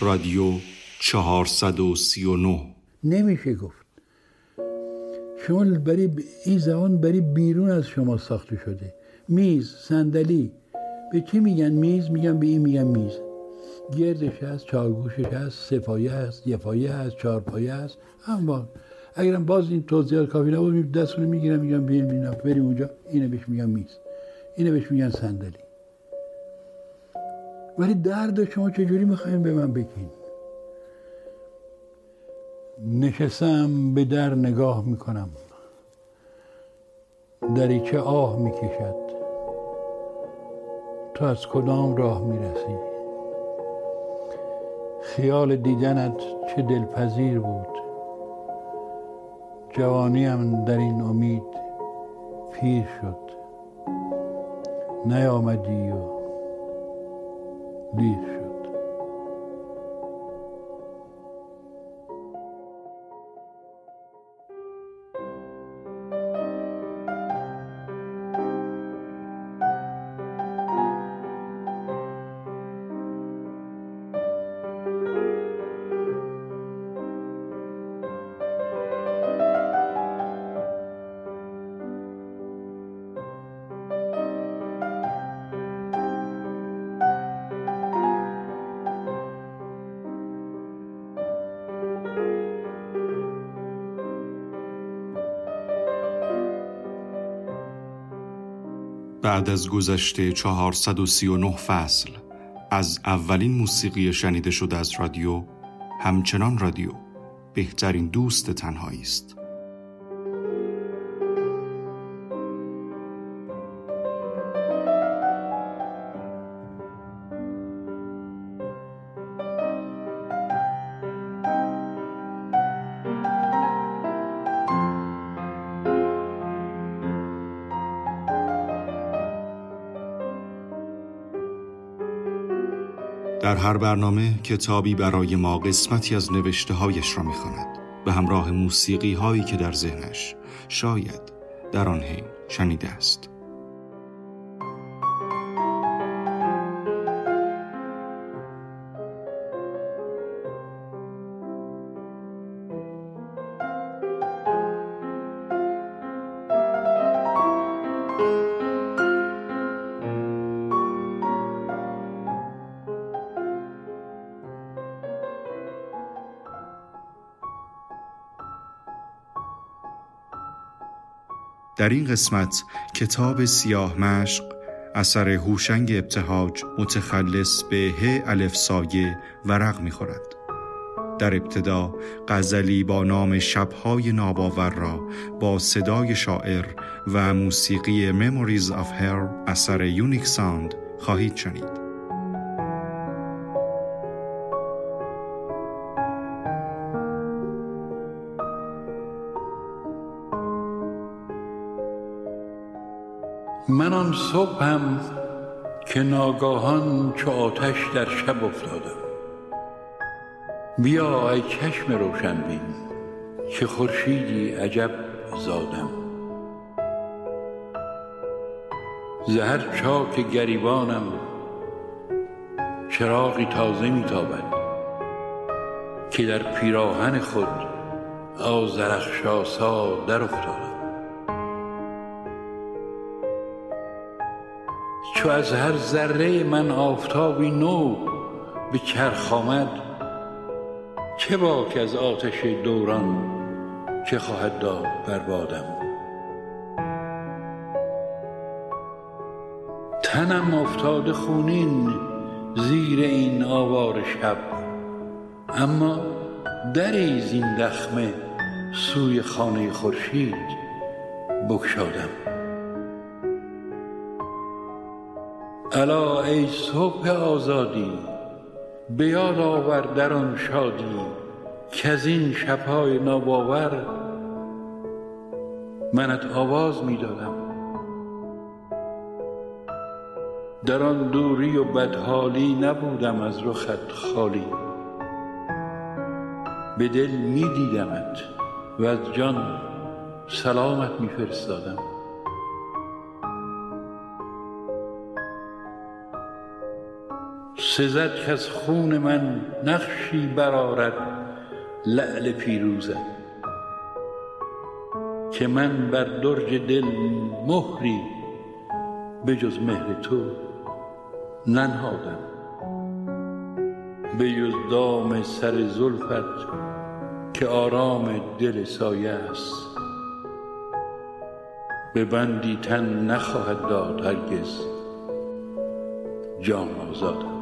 رادیو 439. نمیشه گفت شما برای این زمان برای بیرون از شما ساخته شده. میز، صندلی، به چی میگن میز؟ میگن به این میگن میز. گردش هست، چارگوشش هست، سه‌پایه هست، یک‌پایه هست، چهارپایه هست. اما اگرم باز این توضیحات کافی نبود دستونو میگیرم میگم بریم اونجا، اینو بهش میگم میز، اینو بهش میگن صندلی. ولی درد شما چجوری میخواین به من بگین؟ نشستم به در نگاه میکنم، دریچه آه میکشد، تو از کدام راه میرسی؟ خیال دیدنت چه دلپذیر بود، جوانیم در این امید پیر شد، نیامدی و دیر شد. بعد از گذشت 439 فصل از اولین موسیقی شنیده شده از رادیو، همچنان رادیو بهترین دوست تنهایی است. در هر برنامه کتابی برای ما قسمتی از نوشته‌هایش را می‌خواند به همراه موسیقی‌هایی که در ذهنش شاید در آن حین شنیده است. در این قسمت کتاب سیاه مشق اثر هوشنگ ابتهاج متخلص به ه الف سایه ورق می‌خورد. در ابتدا غزلی با نام شب‌های ناباور را با صدای شاعر و موسیقی Memories of Her اثر یونیک ساوند خواهید شنید. من آن صبحم که ناگاهان چو آتش در شب افتادم، بیا ای چشم روشن بین که خورشیدی عجب زادم. ز هر چاک گریبانم چراغی تازه میتابد که در پیراهن خود آذرخشاسا در افتادم. چو از هر ذره من آفتابی نو به چرخ آمد، چه باک از آتش دوران چه خواهد داد بر بادم. تنم افتاده خونین زیر این آوار شب، اما دری زین دخمه سوی خانه خورشید بگشادم. الا ای صبح آزادی به یاد آور در آن شادی که از این شب‌های ناباور منت آواز می‌دادم. در آن دوری و بدحالی نبودم از رخت خالی، به دل می‌دیدمت و از جان سلامت می‌فرستادم. سزد که از خون من نقشی برآرد لعل پیروزه، که من بر درج دل مهری به جز مهر تو ننهادم، به جز دام سر زلفت که آرام دل سایه است. به بندی تن نخواهد داد هرگز جان آزادم.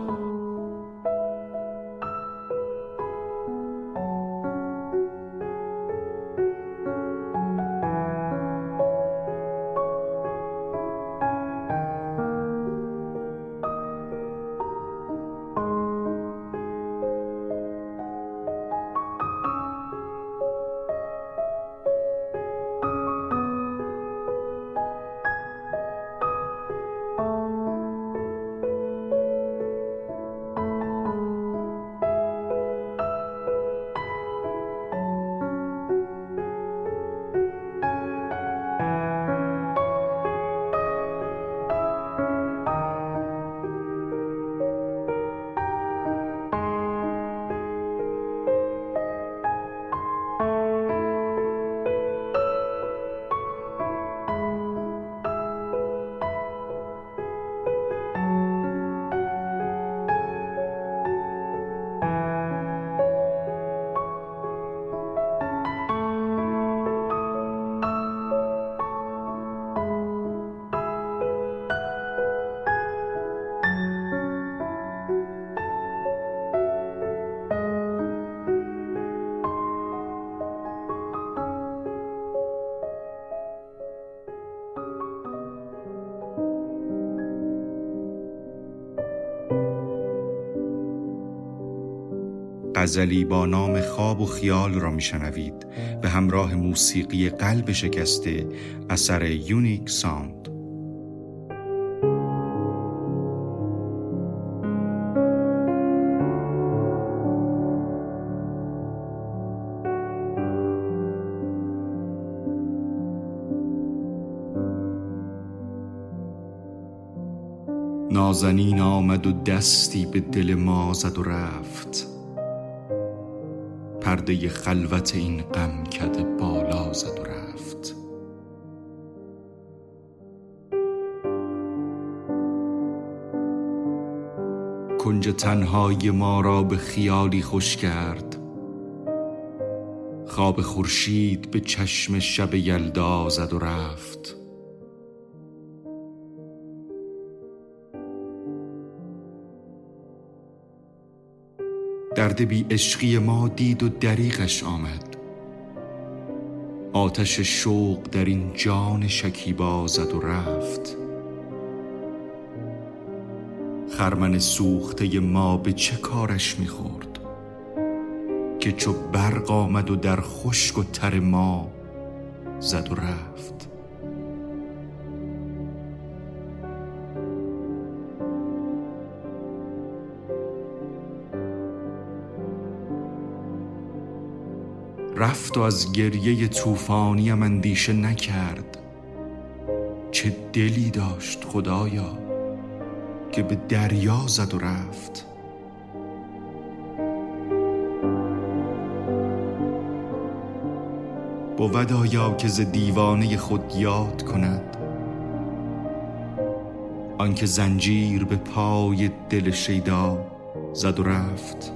غزلی با نام خواب و خیال را میشنوید به همراه موسیقی قلب شکسته اثر یونیک ساوند. نازنین آمد و دستی به دل ما زد و رفت، پرده خلوت این غم کده بالا زد و رفت. کنج تنهای ما را به خیالی خوش کرد، خواب خورشید به چشم شب یلدا زد و رفت. درد بی عشقی ما دید و دریغش آمد، آتش شوق در این جان شکیبا زد و رفت. خرمن سوخته ما به چه کارش میخورد، که چو برق آمد و در خشک و تر ما زد و رفت. رفت و از گریه طوفانیم اندیشه نکرد، چه دلی داشت خدایا که به دریا زد و رفت. بود آیا که ز دیوانه خود یاد کند، آنکه زنجیر به پای دل شیدا زد و رفت.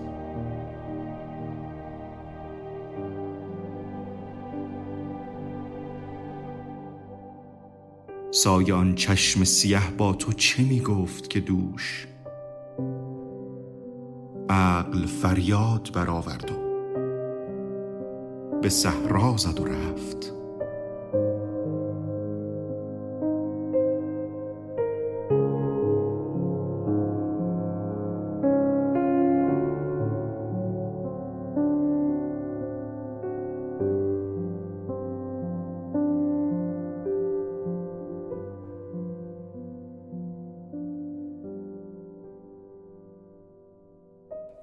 سایه آن چشم سیاه با تو چه می گفت که دوش عقل فریاد برآورد و به صحرا زد و رفت.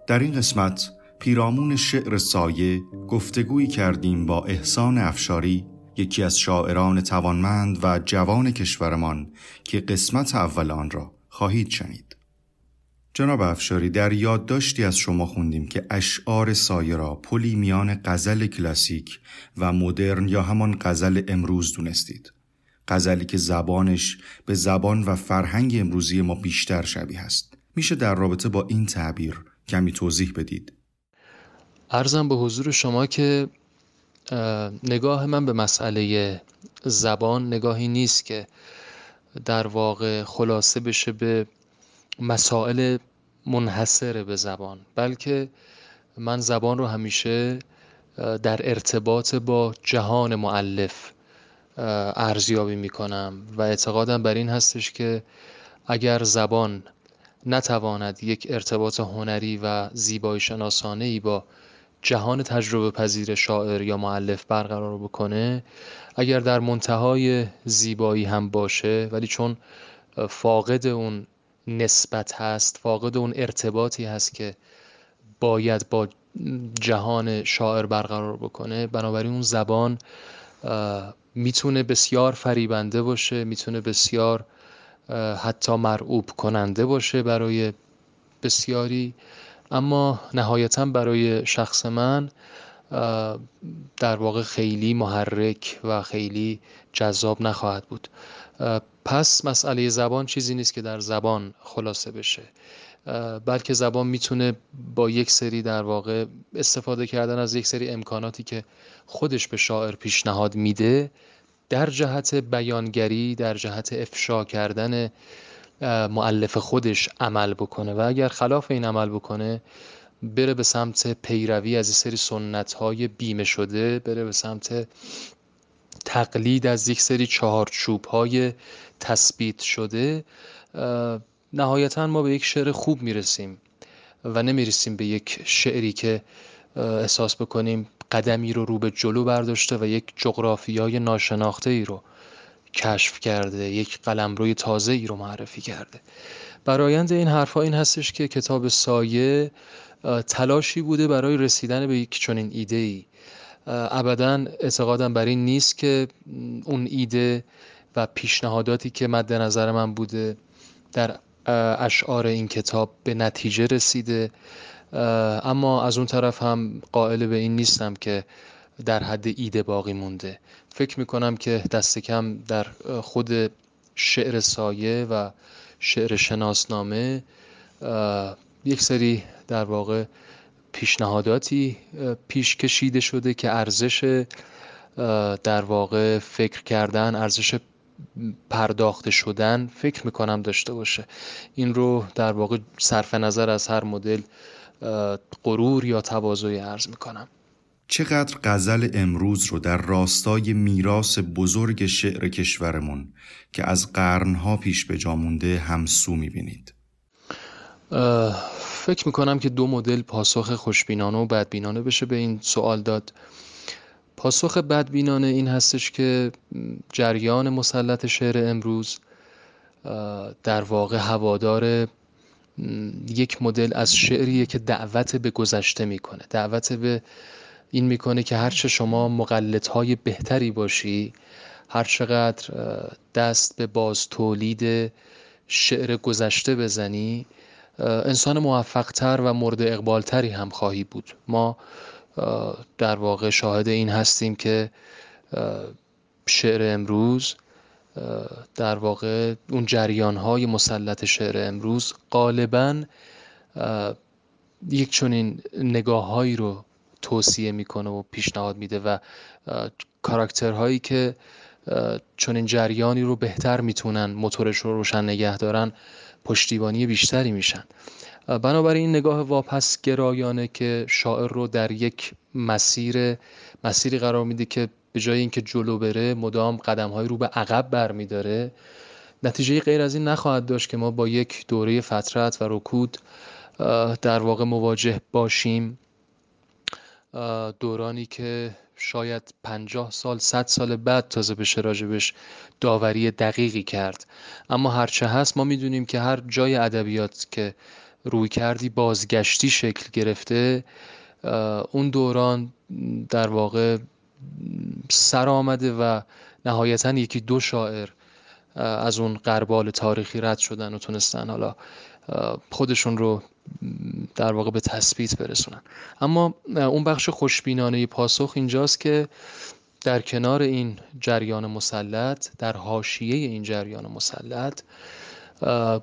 در این قسمت پیرامون شعر سایه گفتگویی کردیم با احسان افشاری، یکی از شاعران توانمند و جوان کشورمان که قسمت اول آن را خواهید شنید. جناب افشاری، در یادداشتی از شما خوندیم که اشعار سایه را پلی میان غزل کلاسیک و مدرن یا همان غزل امروز دونستید. غزلی که زبانش به زبان و فرهنگ امروزی ما بیشتر شبیه است. میشه در رابطه با این تعبیر کمی توضیح بدید؟ عرضم به حضور شما که نگاه من به مسئله زبان نگاهی نیست که در واقع خلاصه بشه به مسائل منحصر به زبان، بلکه من زبان رو همیشه در ارتباط با جهان مؤلف ارزیابی میکنم و اعتقادم بر این هستش که اگر زبان نتواند یک ارتباط هنری و زیبایی شناسانه‌ای با جهان تجربه پذیر شاعر یا مؤلف برقرار بکنه، اگر در منتهای زیبایی هم باشه ولی چون فاقد اون نسبت هست، فاقد اون ارتباطی هست که باید با جهان شاعر برقرار بکنه، بنابراین اون زبان میتونه بسیار فریبنده باشه، میتونه بسیار حتی مرعوب کننده باشه برای بسیاری، اما نهایتاً برای شخص من در واقع خیلی محرک و خیلی جذاب نخواهد بود. پس مسئله زبان چیزی نیست که در زبان خلاصه بشه، بلکه زبان میتونه با یک سری در واقع استفاده کردن از یک سری امکاناتی که خودش به شاعر پیشنهاد میده در جهت بیانگری، در جهت افشا کردن مؤلف خودش عمل بکنه و اگر خلاف این عمل بکنه بره به سمت پیروی از یک سری سنت‌های بیمه شده، بره به سمت تقلید از یک سری چهارچوب‌های تثبیت شده، نهایتاً ما به یک شعر خوب میرسیم و نمیرسیم به یک شعری که احساس بکنیم قدمی رو به جلو برداشته و یک جغرافیای ناشناخته‌ای رو کشف کرده، یک قلمروی تازه‌ای رو معرفی کرده. برآیند این حرفا این هستش که کتاب سایه تلاشی بوده برای رسیدن به یک چنین ایده‌ای. ابداً اعتقادم بر این نیست که اون ایده و پیشنهاداتی که مد نظر من بوده در اشعار این کتاب به نتیجه رسیده، اما از اون طرف هم قائل به این نیستم که در حد ایده باقی مونده. فکر میکنم که دست کم در خود شعر سایه و شعر شناسنامه یک سری در واقع پیشنهاداتی پیش کشیده شده که ارزش در واقع فکر کردن، ارزش پرداخته شدن فکر میکنم داشته باشه. این رو در واقع صرف نظر از هر مدل غرور یا تواضعی عرض میکنم. چقدر غزل امروز رو در راستای میراث بزرگ شعر کشورمون که از قرنها پیش به جا مونده همسو میبینید؟ فکر میکنم که دو مدل پاسخ خوشبینانه و بدبینانه بشه به این سوال داد. پاسخ بدبینانه این هستش که جریان مسلط شعر امروز در واقع هوادار یک مدل از شعریه که دعوت به گذشته میکنه، دعوت به این میکنه که هرچه شما مقلدهای بهتری باشی، هرچقدر دست به باز تولید شعر گذشته بزنی، انسان موفقتر و مورد اقبالتری هم خواهی بود. ما در واقع شاهد این هستیم که شعر امروز در واقع اون جریان‌های مسلط شعر امروز غالباً یک چنین نگاه‌هایی رو توصیه میکنه و پیشنهاد میده و کاراکترهایی که چنین جریانی رو بهتر میتونن موتورش رو روشن نگه دارن پشتیبانی بیشتری میشن. بنابراین این نگاه واپس گرایانه که شاعر رو در یک مسیری قرار میده که به جای اینکه جلو بره مدام قدم‌های رو به عقب برمیداره، نتیجه غیر از این نخواهد داشت که ما با یک دوره فترت و رکود در واقع مواجه باشیم، دورانی که شاید 50 سال 100 سال بعد تازه بشه راجبش داوری دقیقی کرد. اما هرچه هست ما میدونیم که هر جای ادبیات که روی کردی بازگشتی شکل گرفته، اون دوران در واقع سر آمده و نهایتاً یکی دو شاعر از اون غربال تاریخی رد شدن و تونستن حالا خودشون رو در واقع به تثبیت برسونن. اما اون بخش خوشبینانه پاسخ اینجاست که در کنار این جریان مسلط، در حاشیه این جریان مسلط،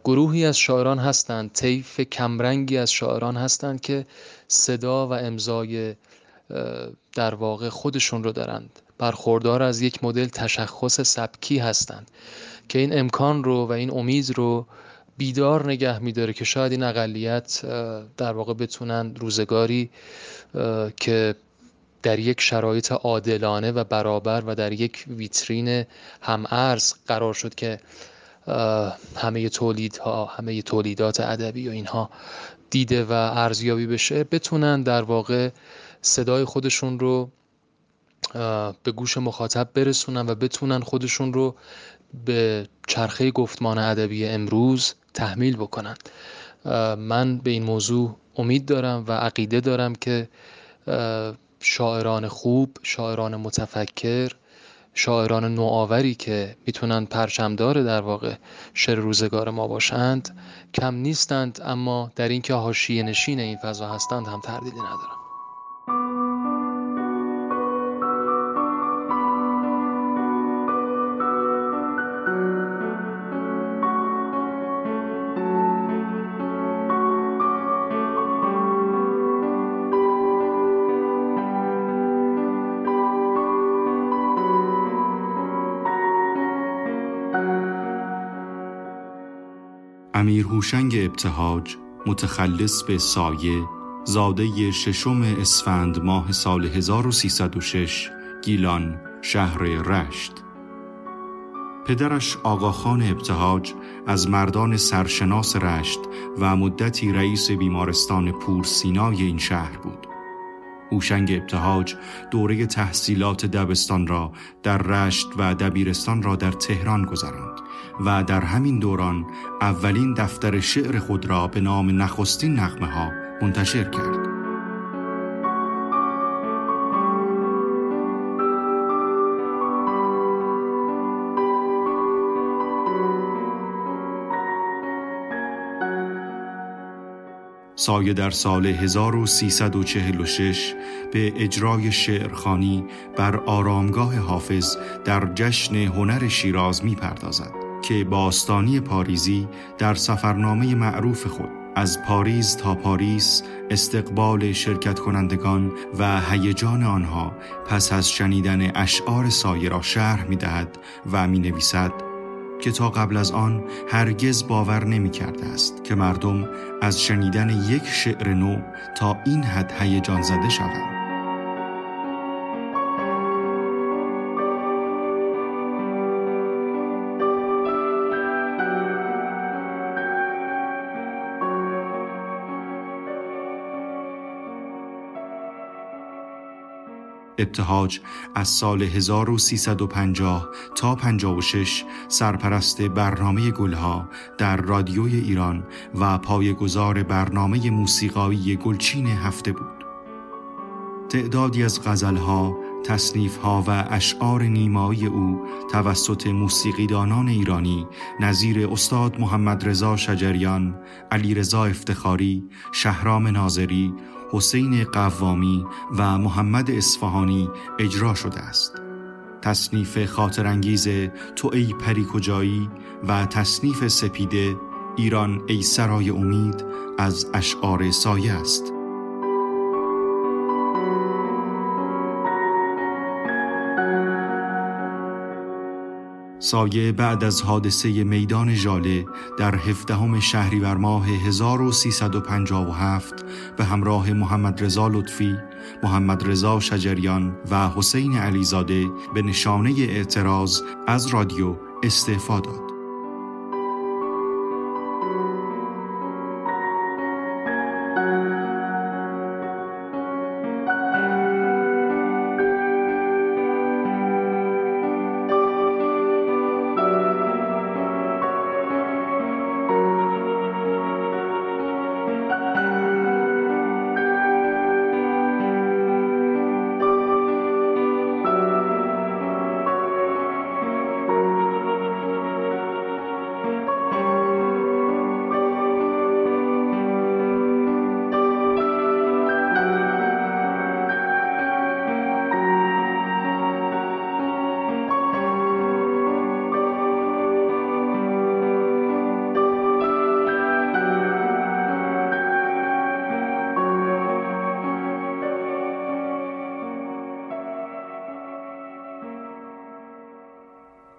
گروهی از شاعران هستند، طیف کمرنگی از شاعران هستند که صدا و امضای در واقع خودشون رو دارند، برخوردار از یک مدل تشخص سبکی هستند که این امکان رو و این امید رو بیدار نگه می‌داره که شاید این اقلیت در واقع بتونن روزگاری که در یک شرایط عادلانه و برابر و در یک ویترین همعرض قرار شد که همه تولیدها، همه تولیدات ادبی و اینها دیده و ارزیابی بشه، بتونن در واقع صدای خودشون رو به گوش مخاطب برسونن و بتونن خودشون رو به چرخه گفتمان ادبی امروز تحمیل بکنن. من به این موضوع امید دارم و عقیده دارم که شاعران خوب، شاعران متفکر، شاعران نوآوری که میتونن پرچمدار در واقع شعر روزگار ما باشند کم نیستند، اما در اینکه حاشیه نشین این فضا هستند هم تردیدی ندارم. امیر هوشنگ ابتهاج، متخلص به سایه، زاده 6 اسفند ماه سال 1306، گیلان، شهر رشت. پدرش آقاخان ابتهاج از مردان سرشناس رشت و مدتی رئیس بیمارستان پورسینای این شهر بود. هوشنگ ابتهاج دوره تحصیلات دبستان را در رشت و دبیرستان را در تهران گذراند و در همین دوران اولین دفتر شعر خود را به نام نخستین نغمه ها منتشر کرد. سایه در سال 1346 به اجرای شعرخوانی بر آرامگاه حافظ در جشن هنر شیراز می پردازد که باستانی پاریزی در سفرنامه معروف خود از پاریز تا پاریس، استقبال شرکت کنندگان و هیجان آنها پس از شنیدن اشعار سایه را شرح می دهد و می نویسد که تا قبل از آن هرگز باور نمی کرده است که مردم از شنیدن یک شعر نو تا این حد هیجان زده شوند. ابتهاج از سال 1350 تا 56 سرپرست برنامه گلها در رادیوی ایران و پایه‌گذار برنامه موسیقایی گلچین هفته بود. تعدادی از غزلها، تصنیفها و اشعار نیمایی او توسط موسیقیدانان ایرانی نظیر استاد محمد رضا شجریان، علیرضا افتخاری، شهرام نازری، حسین قوامی و محمد اصفهانی اجرا شده است. تصنیف خاطرانگیز تو ای پری کجایی و تصنیف سپیده ایران ای سرای امید از اشعار سایه است. سایه بعد از حادثه میدان ژاله در 17 شهریور ماه 1357 به همراه محمد رضا لطفی، محمد رضا شجریان و حسین علیزاده به نشانه اعتراض از رادیو استعفا داد.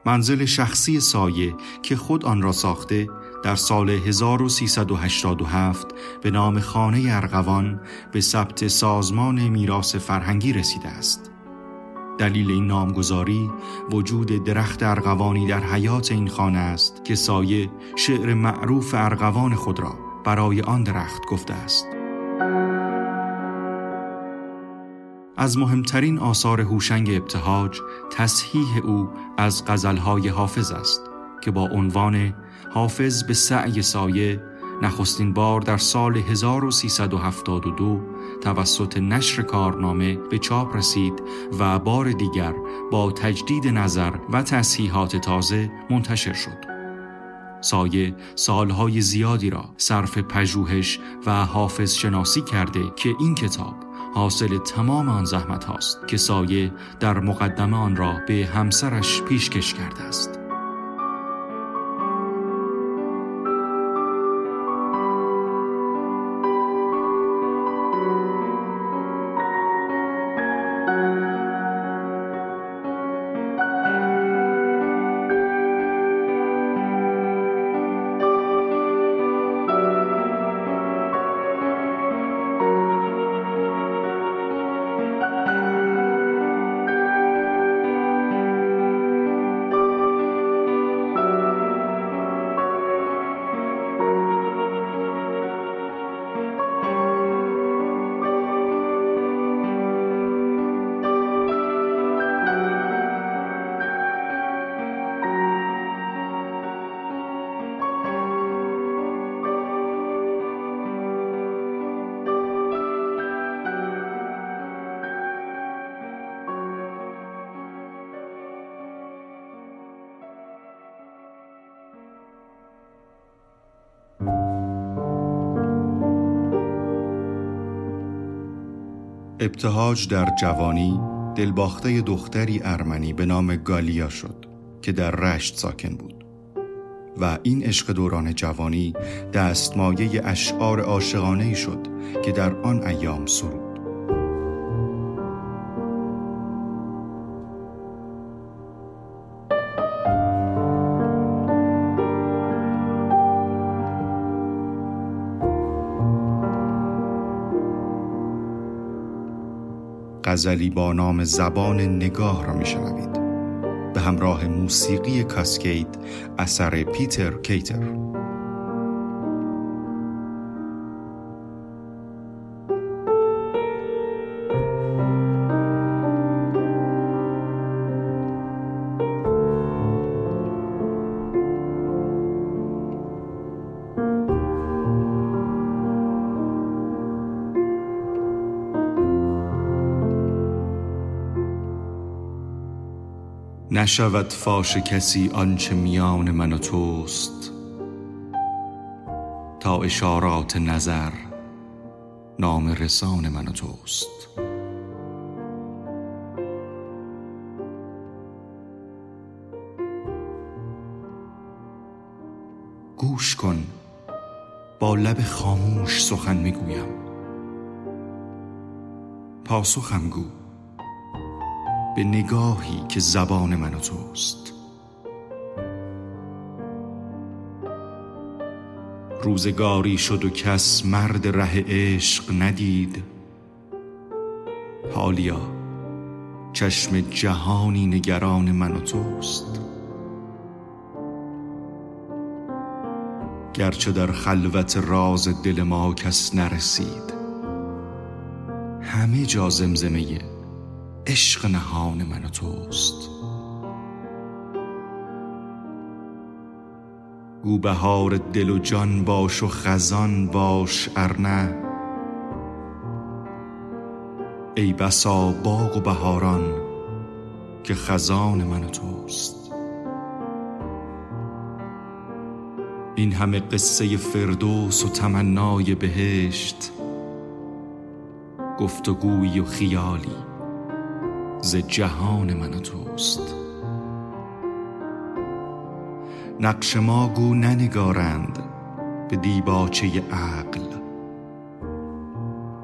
منزل شخصی سایه که خود آن را ساخته در سال 1387 به نام خانه ارغوان به ثبت سازمان میراث فرهنگی رسیده است. دلیل این نامگذاری وجود درخت ارغوانی در حیات این خانه است که سایه شعر معروف ارغوان خود را برای آن درخت گفته است. از مهمترین آثار هوشنگ ابتهاج تصحیح او از غزل‌های حافظ است که با عنوان حافظ به سعی سایه نخستین بار در سال 1372 توسط نشر کارنامه به چاپ رسید و بار دیگر با تجدید نظر و تصحیحات تازه منتشر شد. سایه سالهای زیادی را صرف پژوهش و حافظ شناسی کرده که این کتاب حاصل تمام آن زحمت هاست که سایه در مقدمه آن را به همسرش پیشکش کرده است. ابتهاج در جوانی دلباخته دختری ارمنی به نام گالیا شد که در رشت ساکن بود و این عشق دوران جوانی دستمایه اشعار عاشقانه‌ای شد که در آن ایام سرود. غزلی با نام زبان نگاه را می‌شنوید به همراه موسیقی کاسکید اثر پیتر کیتر. نشود فاش کسی آنچه میان من و توست، تا اشارات نظر نام رسان من و توست. گوش کن، با لب خاموش سخن میگویم، پاسخم گو به نگاهی که زبان من و توست. روزگاری شد و کس مرد ره عشق ندید، حالیا چشم جهانی نگران من و توست. گرچه در خلوت راز دل ما کس نرسید، همه جا زمزمه عشق نهان من و توست. گو بهار دل و جان باش و خزان باش ارنه، ای بسا باغ و بهاران که خزان من و توست. این همه قصه فردوس و تمنای بهشت، گفتگوی و خیالی ز جهان من و توست. نقش ما گو ننگارند به دیباچه عقل،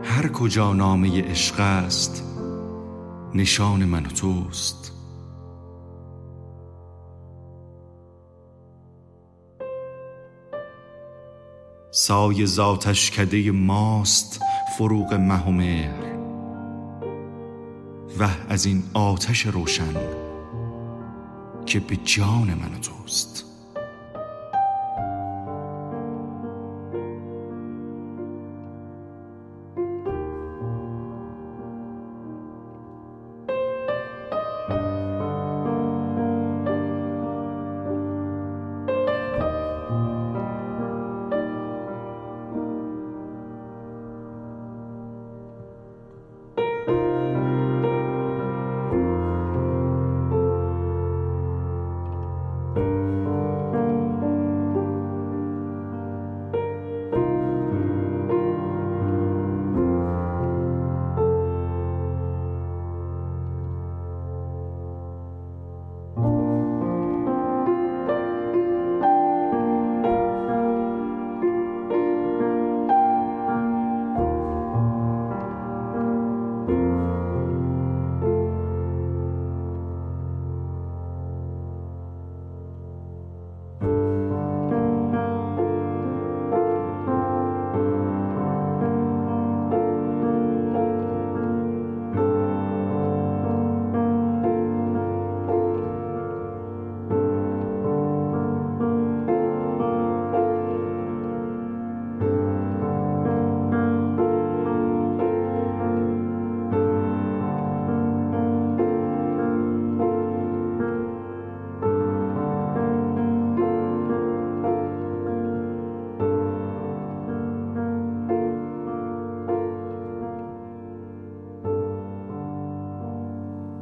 هر کجا نامه عشق است نشان من و توست. سایه ذاتش کده ماست فروغ مه و مهر، وه از این آتش روشن که به جان من و توست.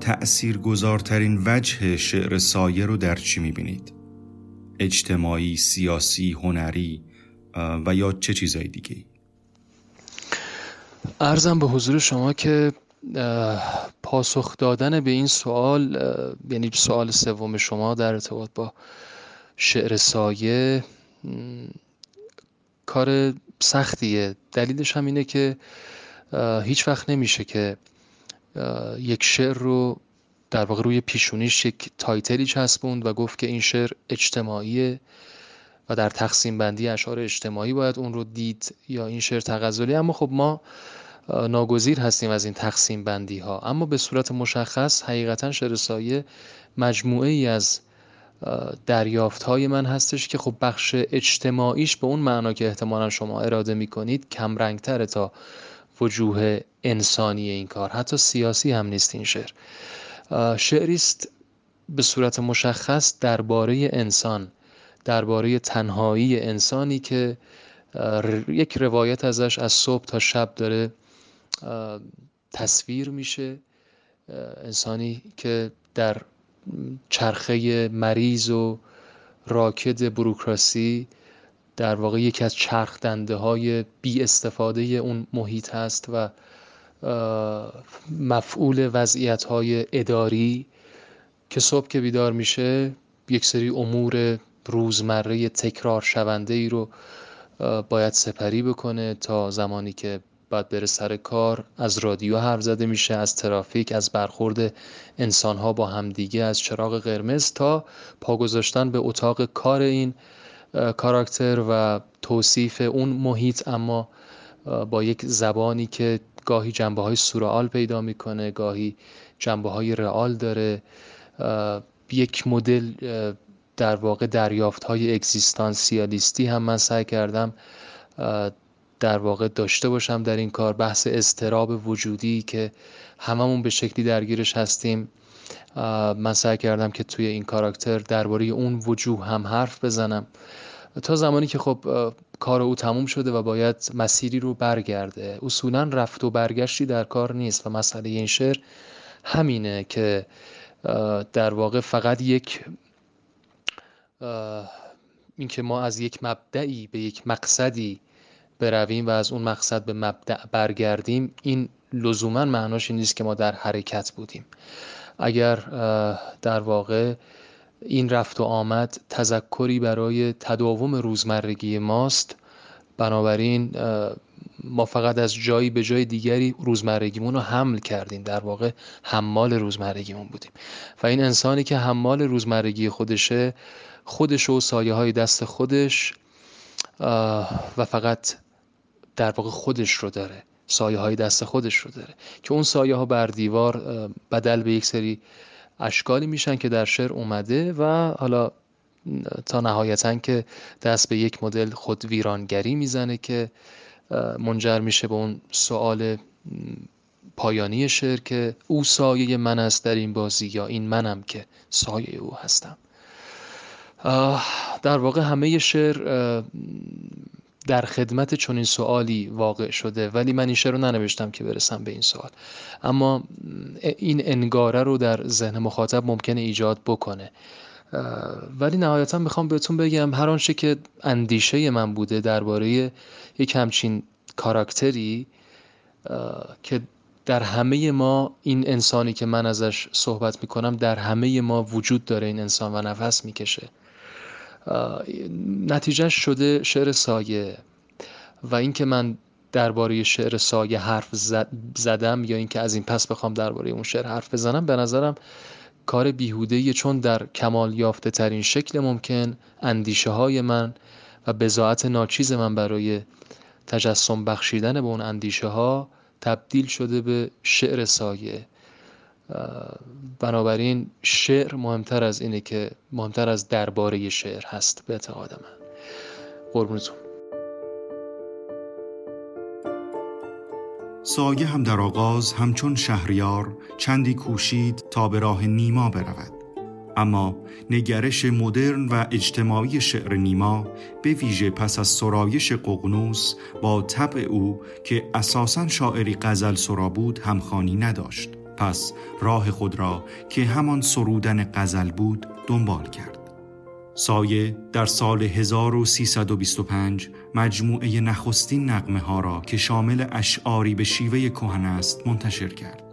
تأثیرگذارترین وجه شعر سایه رو در چی می‌بینید؟ اجتماعی، سیاسی، هنری و یا چه چیزهای دیگه‌ای؟ عرضم به حضور شما که پاسخ دادن به این سوال، یعنی سوال سوم شما در ارتباط با شعر سایه، کار سختیه. دلیلش هم اینه که هیچ وقت نمیشه که یک شعر رو در واقع روی پیشونیش یک تایتلی چسبوند و گفت که این شعر اجتماعیه و در تقسیم بندی اشعار اجتماعی باید اون رو دید، یا این شعر تغزلی. اما خب ما ناگزیر هستیم از این تقسیم بندی ها. اما به صورت مشخص حقیقتا شعر سایه مجموعه ای از دریافت های من هستش که خب بخش اجتماعیش به اون معنا که احتمالا شما اراده می کنید کم رنگ تره تا وجوه انسانی این کار. حتی سیاسی هم نیست. این شعر شعریست به صورت مشخص درباره انسان، درباره تنهایی انسانی که یک روایت ازش از صبح تا شب داره تصویر میشه. انسانی که در چرخه مریض و راکد بروکراسی در واقع یکی از چرخ دنده های بی استفاده اون محیط هست و مفعول وضعیت های اداری، که صبح که بیدار میشه یک سری امور روزمره تکرار شونده ای رو باید سپری بکنه تا زمانی که باید بره سر کار. از رادیو حرف زده میشه، از ترافیک، از برخورد انسان ها با همدیگه، از چراغ قرمز تا پا گذاشتن به اتاق کار این کاراکتر و توصیف اون محیط، اما با یک زبانی که گاهی جنبه‌های سورئال پیدا می‌کنه، گاهی جنبه‌های رئال داره. یک مدل در واقع دریافت‌های اگزیستانسیالیستی هم من سعی کردم در واقع داشته باشم در این کار. بحث اضطراب وجودی که هممون به شکلی درگیرش هستیم، من سعی کردم که توی این کاراکتر درباره اون وجوه هم حرف بزنم تا زمانی که خب کار او تموم شده و باید مسیری رو برگرده. اصولاً رفت و برگشتی در کار نیست و مسئله این شعر همینه که در واقع فقط یک این که ما از یک مبدعی به یک مقصدی برویم و از اون مقصد به مبدع برگردیم، این لزوماً معناش این نیست که ما در حرکت بودیم. اگر در واقع این رفت و آمد تذکری برای تداوم روزمرگی ماست، بنابراین ما فقط از جایی به جای دیگری روزمرگیمون رو حمل کردیم، در واقع حمال روزمرگیمون بودیم. و این انسانی که حمال روزمرگی خودشه، خودش و سایه‌های دست خودش و فقط در واقع خودش رو داره، سایه های دست خودش رو داره که اون سایه ها بر دیوار بدل به یک سری اشکالی میشن که در شعر اومده و حالا تا نهایتاً که دست به یک مدل خود ویرانگری میزنه که منجر میشه به اون سؤال پایانی شعر که او سایه من است در این بازی، یا این منم که سایه او هستم. در واقع همه شعر در خدمت چنین سوالی واقع شده، ولی من این شعر رو ننوشتم که برسم به این سوال، اما این انگاره رو در ذهن مخاطب ممکنه ایجاد بکنه. ولی نهایتا میخوام بهتون بگم هر آنچه که اندیشه من بوده درباره یک همچین کاراکتری که در همه ما، این انسانی که من ازش صحبت میکنم در همه ما وجود داره، این انسان و نفس میکشه، نتیجه شده شعر سایه. و اینکه من درباره شعر سایه حرف زدم یا اینکه از این پس بخوام درباره اون شعر حرف بزنم، به نظرم کار بیهوده‌ایه، چون در کمال یافته ترین شکل ممکن اندیشه های من و بضاعت ناچیز من برای تجسم بخشیدن به اون اندیشه ها تبدیل شده به شعر سایه. بنابراین شعر مهمتر از اینه که مهمتر از درباره شعر هست به اعتقاد من. قربونتون. سایه هم در آغاز همچون شهریار چندی کوشید تا به راه نیما برود، اما نگرش مدرن و اجتماعی شعر نیما به ویژه پس از سرایش ققنوس با طبع او که اساساً شاعری غزل سرا بود همخوانی نداشت، پس راه خود را که همان سرودن غزل بود دنبال کرد. سایه در سال 1325 مجموعه نخستین نغمه ها را که شامل اشعاری به شیوه کهن است منتشر کرد.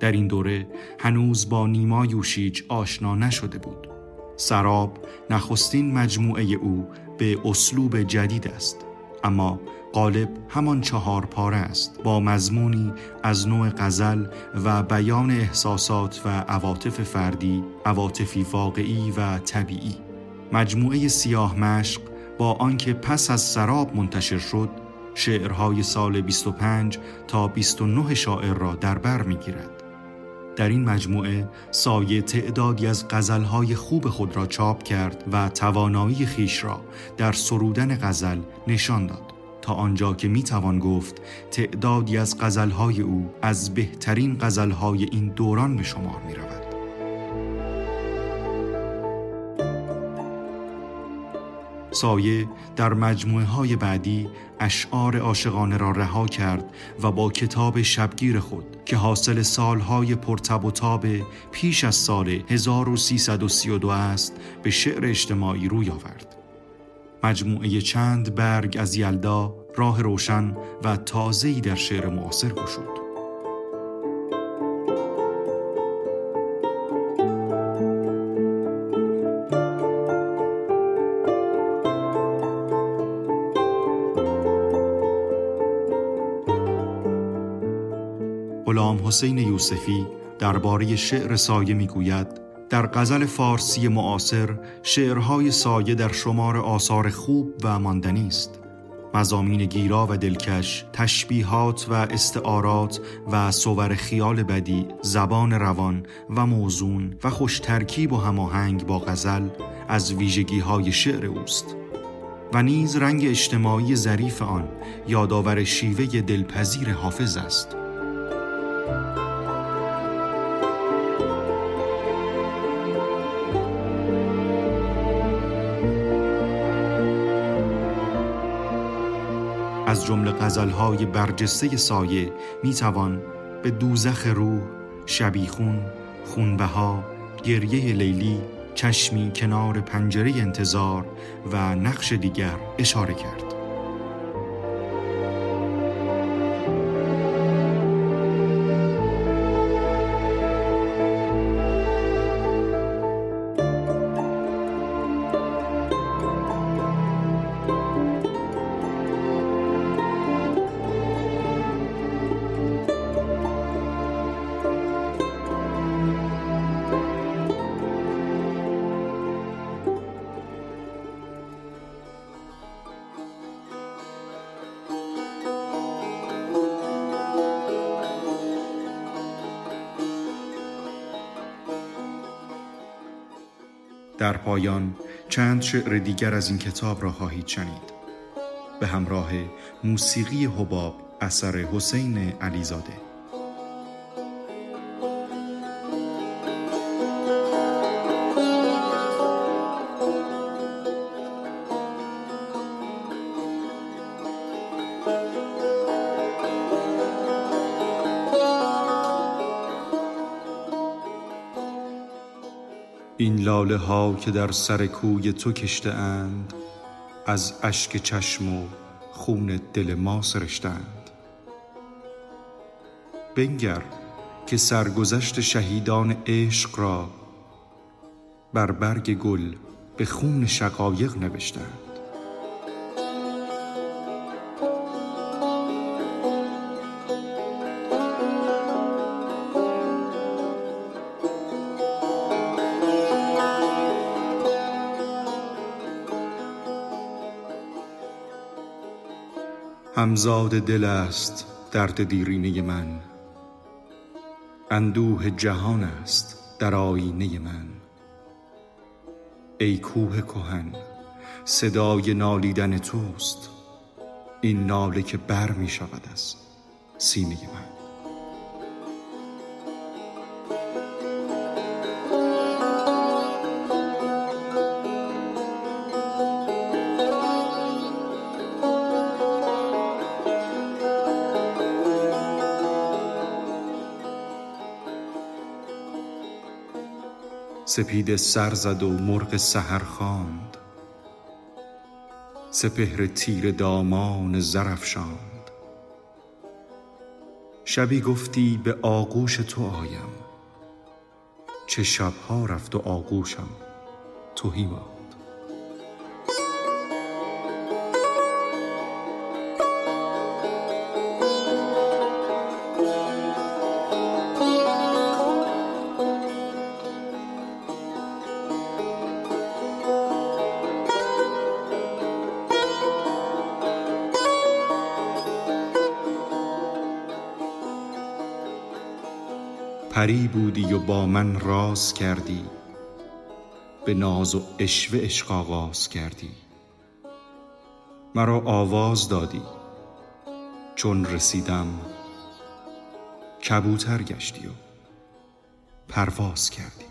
در این دوره هنوز با نیما یوشیج آشنا نشده بود. سراب نخستین مجموعه او به اسلوب جدید است، اما قالب همان چهار پاره است با مضمونی از نوع غزل و بیان احساسات و عواطف فردی، عواطفی واقعی و طبیعی. مجموعه سیاه مشق با آنکه پس از سراب منتشر شد، شعرهای سال 25 تا 29 شاعر را دربر می گیرد. در این مجموعه سایه تعدادی از غزلهای خوب خود را چاپ کرد و توانایی خیش را در سرودن غزل نشان داد، تا آنجا که می توان گفت تعدادی از غزلهای او از بهترین غزلهای این دوران به شمار می رود. سایه در مجموعه های بعدی اشعار عاشقانه را رها کرد و با کتاب شبگیر خود که حاصل سالهای پرتب و تاب پیش از سال 1332 است به شعر اجتماعی روی آورد. مجموعه چند برگ از یلدا راه روشن و تازه‌ای در شعر معاصر گشود. غلام حسین یوسفی درباره شعر سایه میگوید: در غزل فارسی معاصر شعرهای سایه در شمار آثار خوب و ماندنی است. مضامین گیرا و دلکش، تشبیهات و استعارات و صور خیال بدی، زبان روان و موزون و خوش ترکیب و هماهنگ با غزل از ویژگی‌های شعر اوست. و نیز رنگ اجتماعی ظریف آن یادآور شیوه دلپذیر حافظ است. از جمله غزل‌های برجسته سایه می‌توان به دوزخ روح، شبیخون، خونبها، گریه لیلی، چشمی کنار پنجره انتظار و نقش دیگر اشاره کرد. در پایان چند شعر دیگر از این کتاب را خواهید شنید به همراه موسیقی حباب اثر حسین علیزاده. این لاله ها که در سر کوی تو کشته اند، از اشک چشم و خون دل ما سرشتند. بنگر که سرگذشت شهیدان عشق را بر برگ گل به خون شقایق نوشتند. همزاد دل است درد دیرینه من، اندوه جهان است در آینه من. ای کوه کهن صدای نالیدن توست، این ناله که بر می شود از سینه من. سپید سر زد و مرغ سحر خواند، سپهر تیر دامان زرفشاند. شبی گفتی به آغوش تو آیم، چه شبها رفت و آغوشم تهی ماند. پری بودی و با من راز کردی، به ناز و عشوه عشق آغاز کردی. مرا آواز دادی، چون رسیدم کبوتر گشتی و پرواز کردی.